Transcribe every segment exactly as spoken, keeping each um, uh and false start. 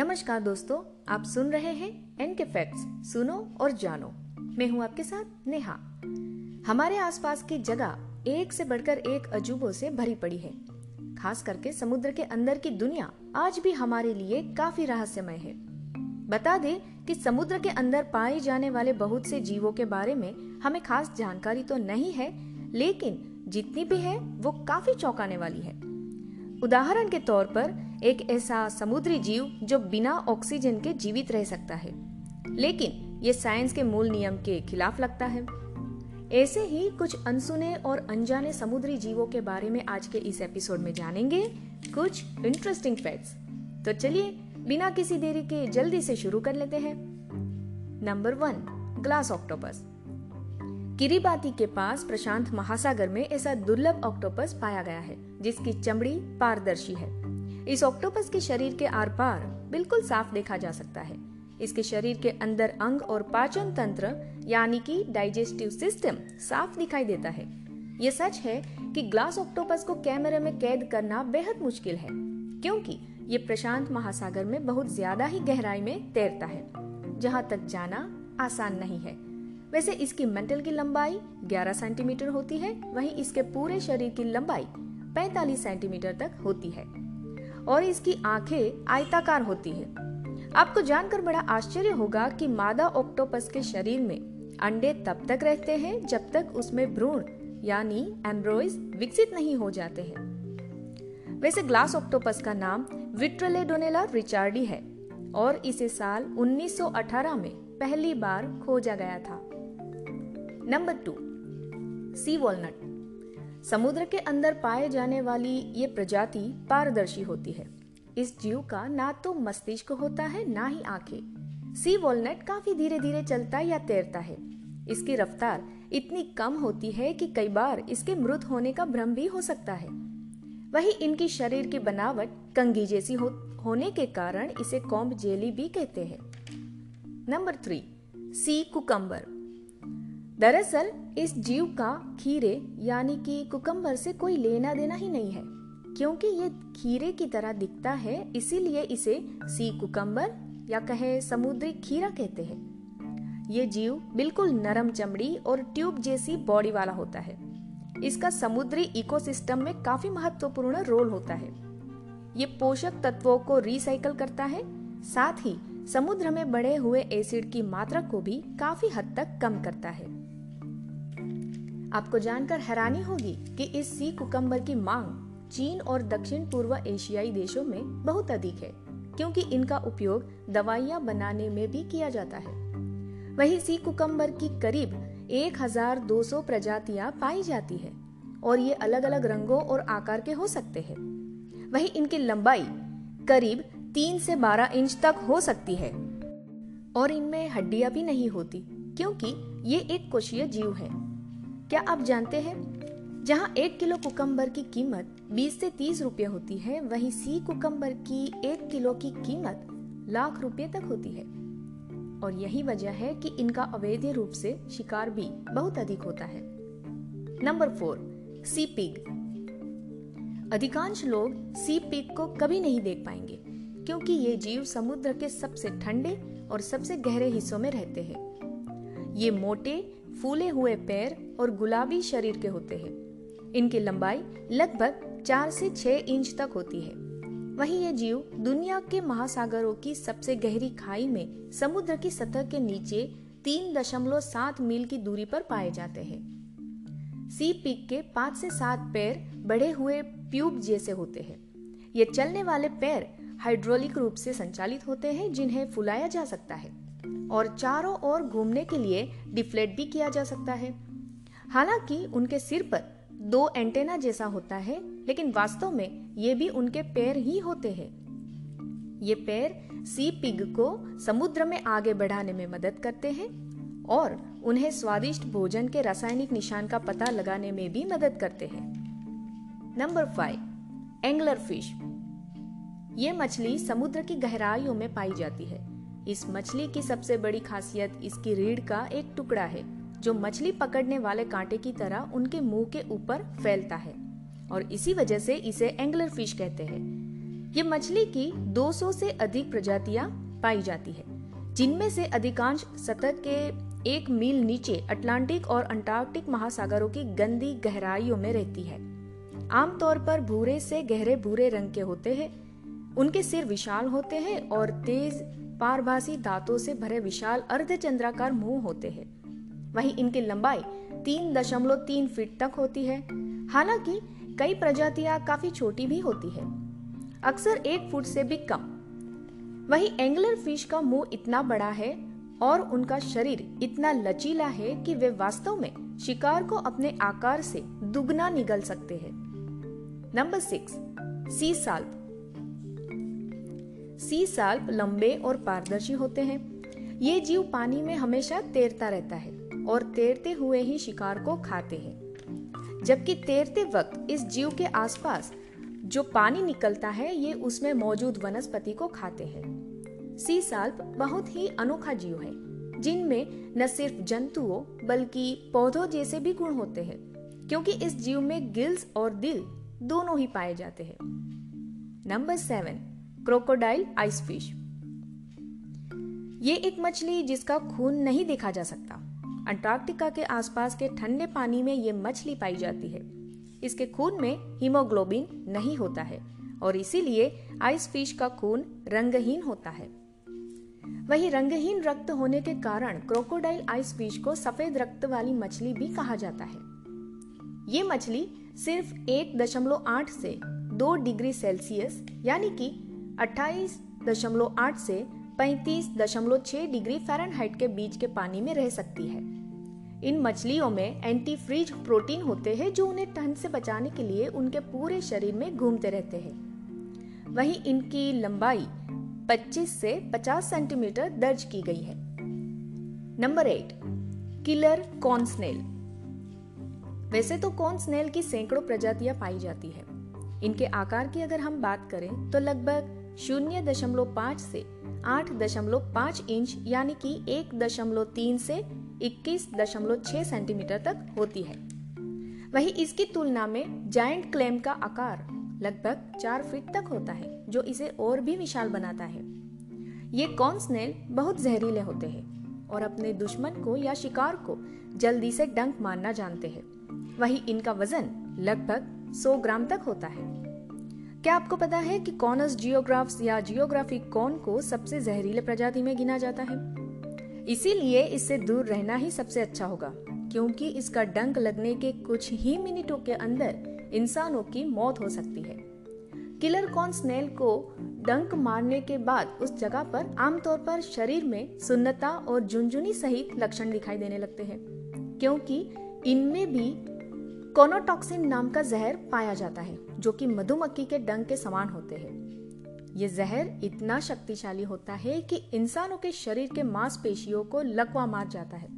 नमस्कार दोस्तों, आप सुन रहे हैं एन के फैक्ट्स, सुनो और जानो। मैं हूं आपके साथ नेहा। हमारे आसपास की जगह एक से बढ़कर एक अजूबों से भरी पड़ी है। खास करके समुद्र के अंदर की दुनिया आज भी हमारे लिए काफी रहस्यमय है। बता दे कि समुद्र के अंदर पाए जाने वाले बहुत से जीवों के बारे में हमें खास जानकारी तो नहीं है, लेकिन जितनी भी है वो काफी चौंकाने वाली है। उदाहरण के तौर पर एक ऐसा समुद्री जीव जो बिना ऑक्सीजन के जीवित रह सकता है, लेकिन ये साइंस के मूल नियम के खिलाफ लगता है। ऐसे ही कुछ अनसुने और अनजाने समुद्री जीवों के बारे में आज के इस एपिसोड में जानेंगे कुछ इंटरेस्टिंग फैक्ट्स। तो चलिए बिना किसी देरी के जल्दी से शुरू कर लेते हैं। Number one, glass octopus. Kiribati के पास प्रशांत महासागर में ऐसा दुर्लभ ऑक्टोपस पाया गया है जिसकी चमड़ी पारदर्शी है। इस ऑक्टोपस के शरीर के आर पार बिल्कुल साफ देखा जा सकता है। इसके शरीर के अंदर अंग और पाचन तंत्र यानी कि डाइजेस्टिव सिस्टम साफ दिखाई देता है। ये सच है कि ग्लास ऑक्टोपस को कैमरे में कैद करना बेहद मुश्किल है, क्योंकि ये प्रशांत महासागर में बहुत ज्यादा ही गहराई में तैरता है, जहाँ तक जाना आसान नहीं है। वैसे इसकी मेंटल की लंबाई ग्यारह सेंटीमीटर होती है, वहीं इसके पूरे शरीर की लंबाई पैंतालीस सेंटीमीटर तक होती है और इसकी आंखें आयताकार होती है। आपको जानकर बड़ा आश्चर्य होगा कि मादा ऑक्टोपस के शरीर में अंडे तब तक रहते हैं जब तक उसमें भ्रूण यानी एम्ब्रियोज विकसित नहीं हो जाते हैं। वैसे ग्लास ऑक्टोपस का नाम विट्रेलेडोनेला रिचार्डी है और इसे साल उन्नीस सौ अठारह में पहली बार खोजा गया था। Number two, sea walnut. समुद्र के अंदर पाए जाने वाली ये प्रजाति पारदर्शी होती है। इस जीव का ना तो मस्तिष्क होता है ना ही आंखें। सी वॉलनट काफी धीरे धीरे चलता या तैरता है। इसकी रफ्तार इतनी कम होती है कि कई बार इसके मृत होने का भ्रम भी हो सकता है। वहीं इनकी शरीर की बनावट कंघी जैसी हो, होने के कारण इसे कॉम्ब जेली भी कहते हैं। Number three, sea cucumber. दरअसल इस जीव का खीरे यानी कि कुकम्बर से कोई लेना देना ही नहीं है। क्योंकि ये खीरे की तरह दिखता है, इसीलिए इसे सी कुकम्बर या कहे समुद्री खीरा कहते हैं। ये जीव बिल्कुल नरम चमड़ी और ट्यूब जैसी बॉडी वाला होता है। इसका समुद्री इकोसिस्टम में काफी महत्वपूर्ण रोल होता है। ये पोषक तत्वों को रिसाइकल करता है, साथ ही समुद्र में बढ़े हुए एसिड की मात्रा को भी काफी हद तक कम करता है। आपको जानकर हैरानी होगी कि इस सी कुकम्बर की मांग चीन और दक्षिण पूर्व एशियाई देशों में बहुत अधिक है, क्योंकि इनका उपयोग दवाइयां बनाने में भी किया जाता है। वहीं सी कुकम्बर की करीब बारह सौ प्रजातियां पाई जाती है और ये अलग अलग रंगों और आकार के हो सकते हैं। वहीं इनकी लंबाई करीब तीन से बारह इंच तक हो सकती है और इनमें हड्डियां भी नहीं होती, क्योंकि ये एक कोशीय जीव है। क्या आप जानते हैं, जहाँ एक किलो कुकम्बर की कीमत बीस से तीस रुपये होती है, वहीं सी कुकम्बर की एक किलो की कीमत लाख रुपये तक होती है। और यही वजह है कि इनका अवैध रूप से शिकार भी बहुत अधिक होता है। Number four, sea pig. अधिकांश लोग सी पिग को कभी नहीं देख पाएंगे, क्योंकि ये जीव समुद्र के सबसे ठंडे और सबसे गहरे हिस्सों में रहते हैं। ये मोटे फूले हुए पैर और गुलाबी शरीर के होते हैं। इनकी लंबाई लगभग चार से छह इंच तक होती है। वहीं ये जीव दुनिया के महासागरों की सबसे गहरी खाई में समुद्र की सतह के नीचे तीन दशमलव सात मील की दूरी पर पाए जाते हैं। सी पिग के पाँच से सात पैर बढ़े हुए प्यूब जैसे होते हैं। ये चलने वाले पैर हाइड्रोलिक रूप से संचालित होते हैं, जिन्हें फुलाया जा सकता है और चारों ओर घूमने के लिए डिफ्लेट भी किया जा सकता है। हालांकि उनके सिर पर दो एंटेना जैसा होता है, लेकिन वास्तव में ये भी उनके पैर ही होते हैं। ये पैर सी पिग को समुद्र में आगे बढ़ाने में मदद करते हैं और उन्हें स्वादिष्ट भोजन के रासायनिक निशान का पता लगाने में भी मदद करते हैं। Number five, angler fish. ये मछली समुद्र की गहराइयों में पाई जाती है। इस मछली की सबसे बड़ी खासियत इसकी रीढ़ का एक टुकड़ा है, जो मछली पकड़ने वाले कांटे की तरह उनके मुंह के ऊपर फैलता है और इसी वजह से इसे एंगलर फिश कहते हैं। ये मछली की दो सौ से अधिक प्रजातियां पाई जाती है, जिनमें से अधिकांश सतह के एक मील नीचे अटलांटिक और अंटार्कटिक महासागरों की गंदी गहराइयों में रहती है। आमतौर पर भूरे से गहरे भूरे रंग के होते हैं। उनके सिर विशाल होते हैं और तेज पारभासी दांतों से भरे विशाल अर्धचंद्राकार मुंह होते हैं। वहीं इनकी लंबाई तीन दशमलव तीन फीट तक होती है। हालांकि कई प्रजातियां काफी छोटी भी होती है, अक्सर एक फुट से भी कम। वहीं एंगलर फिश का मुंह इतना बड़ा है और उनका शरीर इतना लचीला है कि वे वास्तव में शिकार को अपने आकार से दुगना निगल सकते हैं। नंबर सिक्स, सी साल्प। सी साल्प लंबे और पारदर्शी होते हैं। ये जीव पानी में हमेशा तैरता रहता है और तैरते हुए ही शिकार को खाते हैं, जबकि तैरते वक्त इस जीव के आसपास जो पानी निकलता है ये उसमें मौजूद वनस्पति को खाते हैं। सी साल्प बहुत ही अनोखा जीव है, जिनमें न सिर्फ जंतुओं बल्कि पौधों जैसे भी गुण होते हैं, क्योंकि इस जीव में गिल्स और दिल दोनों ही पाए जाते हैं। Number seven, crocodile icefish. ये एक मछली जिसका खून नहीं देखा जा सकता। अंटार्कटिका के आसपास के ठंडे पानी में ये मछली पाई जाती है। इसके खून में हीमोग्लोबिन नहीं होता है और इसीलिए आइसफिश का खून रंगहीन होता है। वही रंगहीन रक्त होने के कारण क्रोकोडाइल आइसफिश को सफेद रक्त वाली मछली भी कहा जाता है। ये मछली सिर्फ एक दशमलव आठ से दो डिग्री सेल्सियस यानी कि अट्ठाईस दशमलव आठ से पैंतीस दशमलव छह डिग्री फ़ारेनहाइट के बीच के पानी में रह सकती है। इन मछलियों में एंटी फ्रीज प्रोटीन होते हैं जो उन्हें ठंड से बचाने के लिए उनके पूरे शरीर में घूमते रहते हैं। वहीं इनकी लंबाई पच्चीस से पचास सेंटीमीटर दर्ज की गई है। Number eight, killer cone snail. वैसे तो कॉर्न स्नेल की सैकड़ों प्रजातियां पाई जाती है। इनके आकार की अगर हम बात करें तो लगभग शून्य दशमलव पाँच से आठ दशमलव पाँच इंच यानी कि एक दशमलव तीन से इक्कीस दशमलव छह सेंटीमीटर तक होती है। वहीं इसकी तुलना में जायंट क्लैम का आकार लगभग चार फीट तक होता है, जो इसे और भी विशाल बनाता है। ये कॉर्न स्नेल बहुत जहरीले होते हैं और अपने दुश्मन को या शिकार को जल्दी से डंक मारना जानते हैं। वहीं इनका वजन लगभग सौ ग्राम तक होता है। क्या आपको पता है कि कॉनस जियोग्राफ्स या जियोग्राफिक कौन को सबसे जहरीले प्रजाति में गिना जाता है? इसीलिए इससे दूर रहना ही सबसे अच्छा होगा, क्योंकि इसका डंक लगने के कुछ ही मिनटों के अंदर इंसानों की मौत हो सकती है। किलर कॉर्न स्नेल को डंक मारने के बाद उस जगह पर आमतौर पर शरीर में सुन्नता और झुनझुनी सहित लक्षण दिखाई देने लगते हैं, क्योंकि इनमें भी कोनोटॉक्सिन नाम का जहर पाया जाता है, जो कि मधुमक्खी के डंक के समान होते हैं। ये जहर इतना शक्तिशाली होता है कि इंसानों के शरीर के मांसपेशियों को लकवा मार जाता है,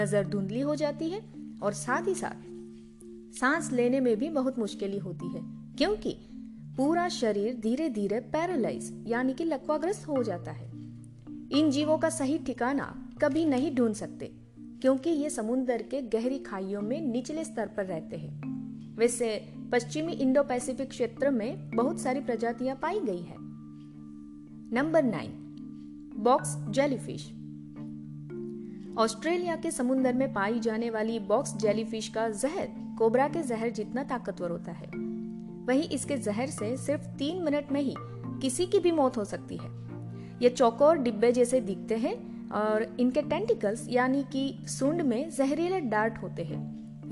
नजर धुंधली हो जाती है और साथ ही साथ सांस लेने में भी बहुत मुश्किल होती है, क्योंकि पूरा शरीर धीरे धीरे पैरालाइज यानी कि लकवाग्रस्त हो जाता है। इन जीवों का सही ठिकाना कभी नहीं ढूंढ सकते, क्योंकि ये समुद्र के गहरी खाइयों में निचले स्तर पर रहते हैं। वैसे पश्चिमी इंडो पैसिफिक क्षेत्र में बहुत सारी प्रजातियां पाई गई है। Number nine, box jellyfish. Australia के समुद्र में पाई जाने वाली बॉक्स जेलीफिश का जहर कोबरा के जहर जितना ताकतवर होता है। वहीं इसके जहर से सिर्फ तीन मिनट में ही किसी की भी मौत हो सकती है। ये चौकोर डिब्बे जैसे दिखते हैं और इनके टेंटिकल्स यानी कि सूंड में जहरीले डार्ट होते हैं।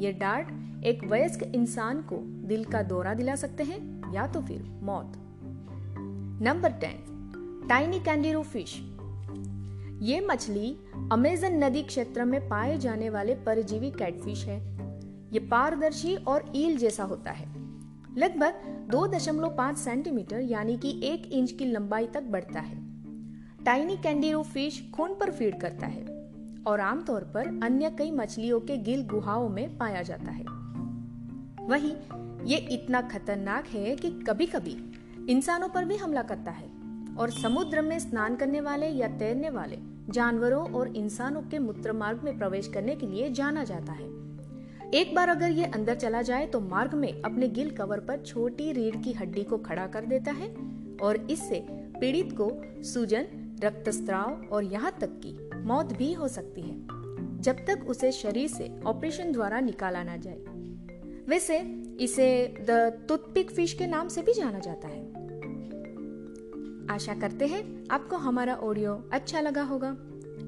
ये डार्ट एक वयस्क इंसान को दिल का दौरा दिला सकते हैं या तो फिर मौत। Number ten, tiny candiru fish. ये मछली अमेजन नदी क्षेत्र में पाए जाने वाले परजीवी कैटफिश है। ये पारदर्शी और ईल जैसा होता है, लगभग दो दशमलव पाँच सेंटीमीटर यानी कि एक इंच की लंबाई तक बढ़ता है। टाइनी कैंडिरू फिश खून पर फीड करता है और आमतौर पर अन्य कई मछलियों के गिल गुहाओं में पाया जाता है। वहीं ये इतना खतरनाक है कि कभी कभी इंसानों पर भी हमला करता है और समुद्र में स्नान करने वाले या तैरने वाले जानवरों और इंसानों के मूत्र मार्ग में प्रवेश करने के लिए जाना जाता है। एक बार अगर ये अंदर चला जाए तो मार्ग में अपने गिल कवर पर छोटी रीढ़ की हड्डी को खड़ा कर देता है और इससे पीड़ित को सूजन, रक्तस्राव और यहाँ तक कि मौत भी हो सकती है, जब तक उसे शरीर से ऑपरेशन द्वारा निकाला ना जाए। वैसे इसे द टूथपिक फिश के नाम से भी जाना जाता है। आशा करते हैं आपको हमारा ऑडियो अच्छा लगा होगा।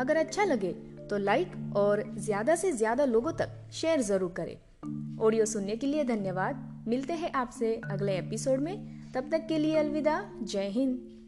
अगर अच्छा लगे तो लाइक और ज्यादा से ज्यादा लोगों तक शेयर जरूर करें। ऑडियो सुनने के लिए धन्यवाद। मिलते हैं आपसे अगले एपिसोड में। तब तक के लिए अलविदा। जय हिंद।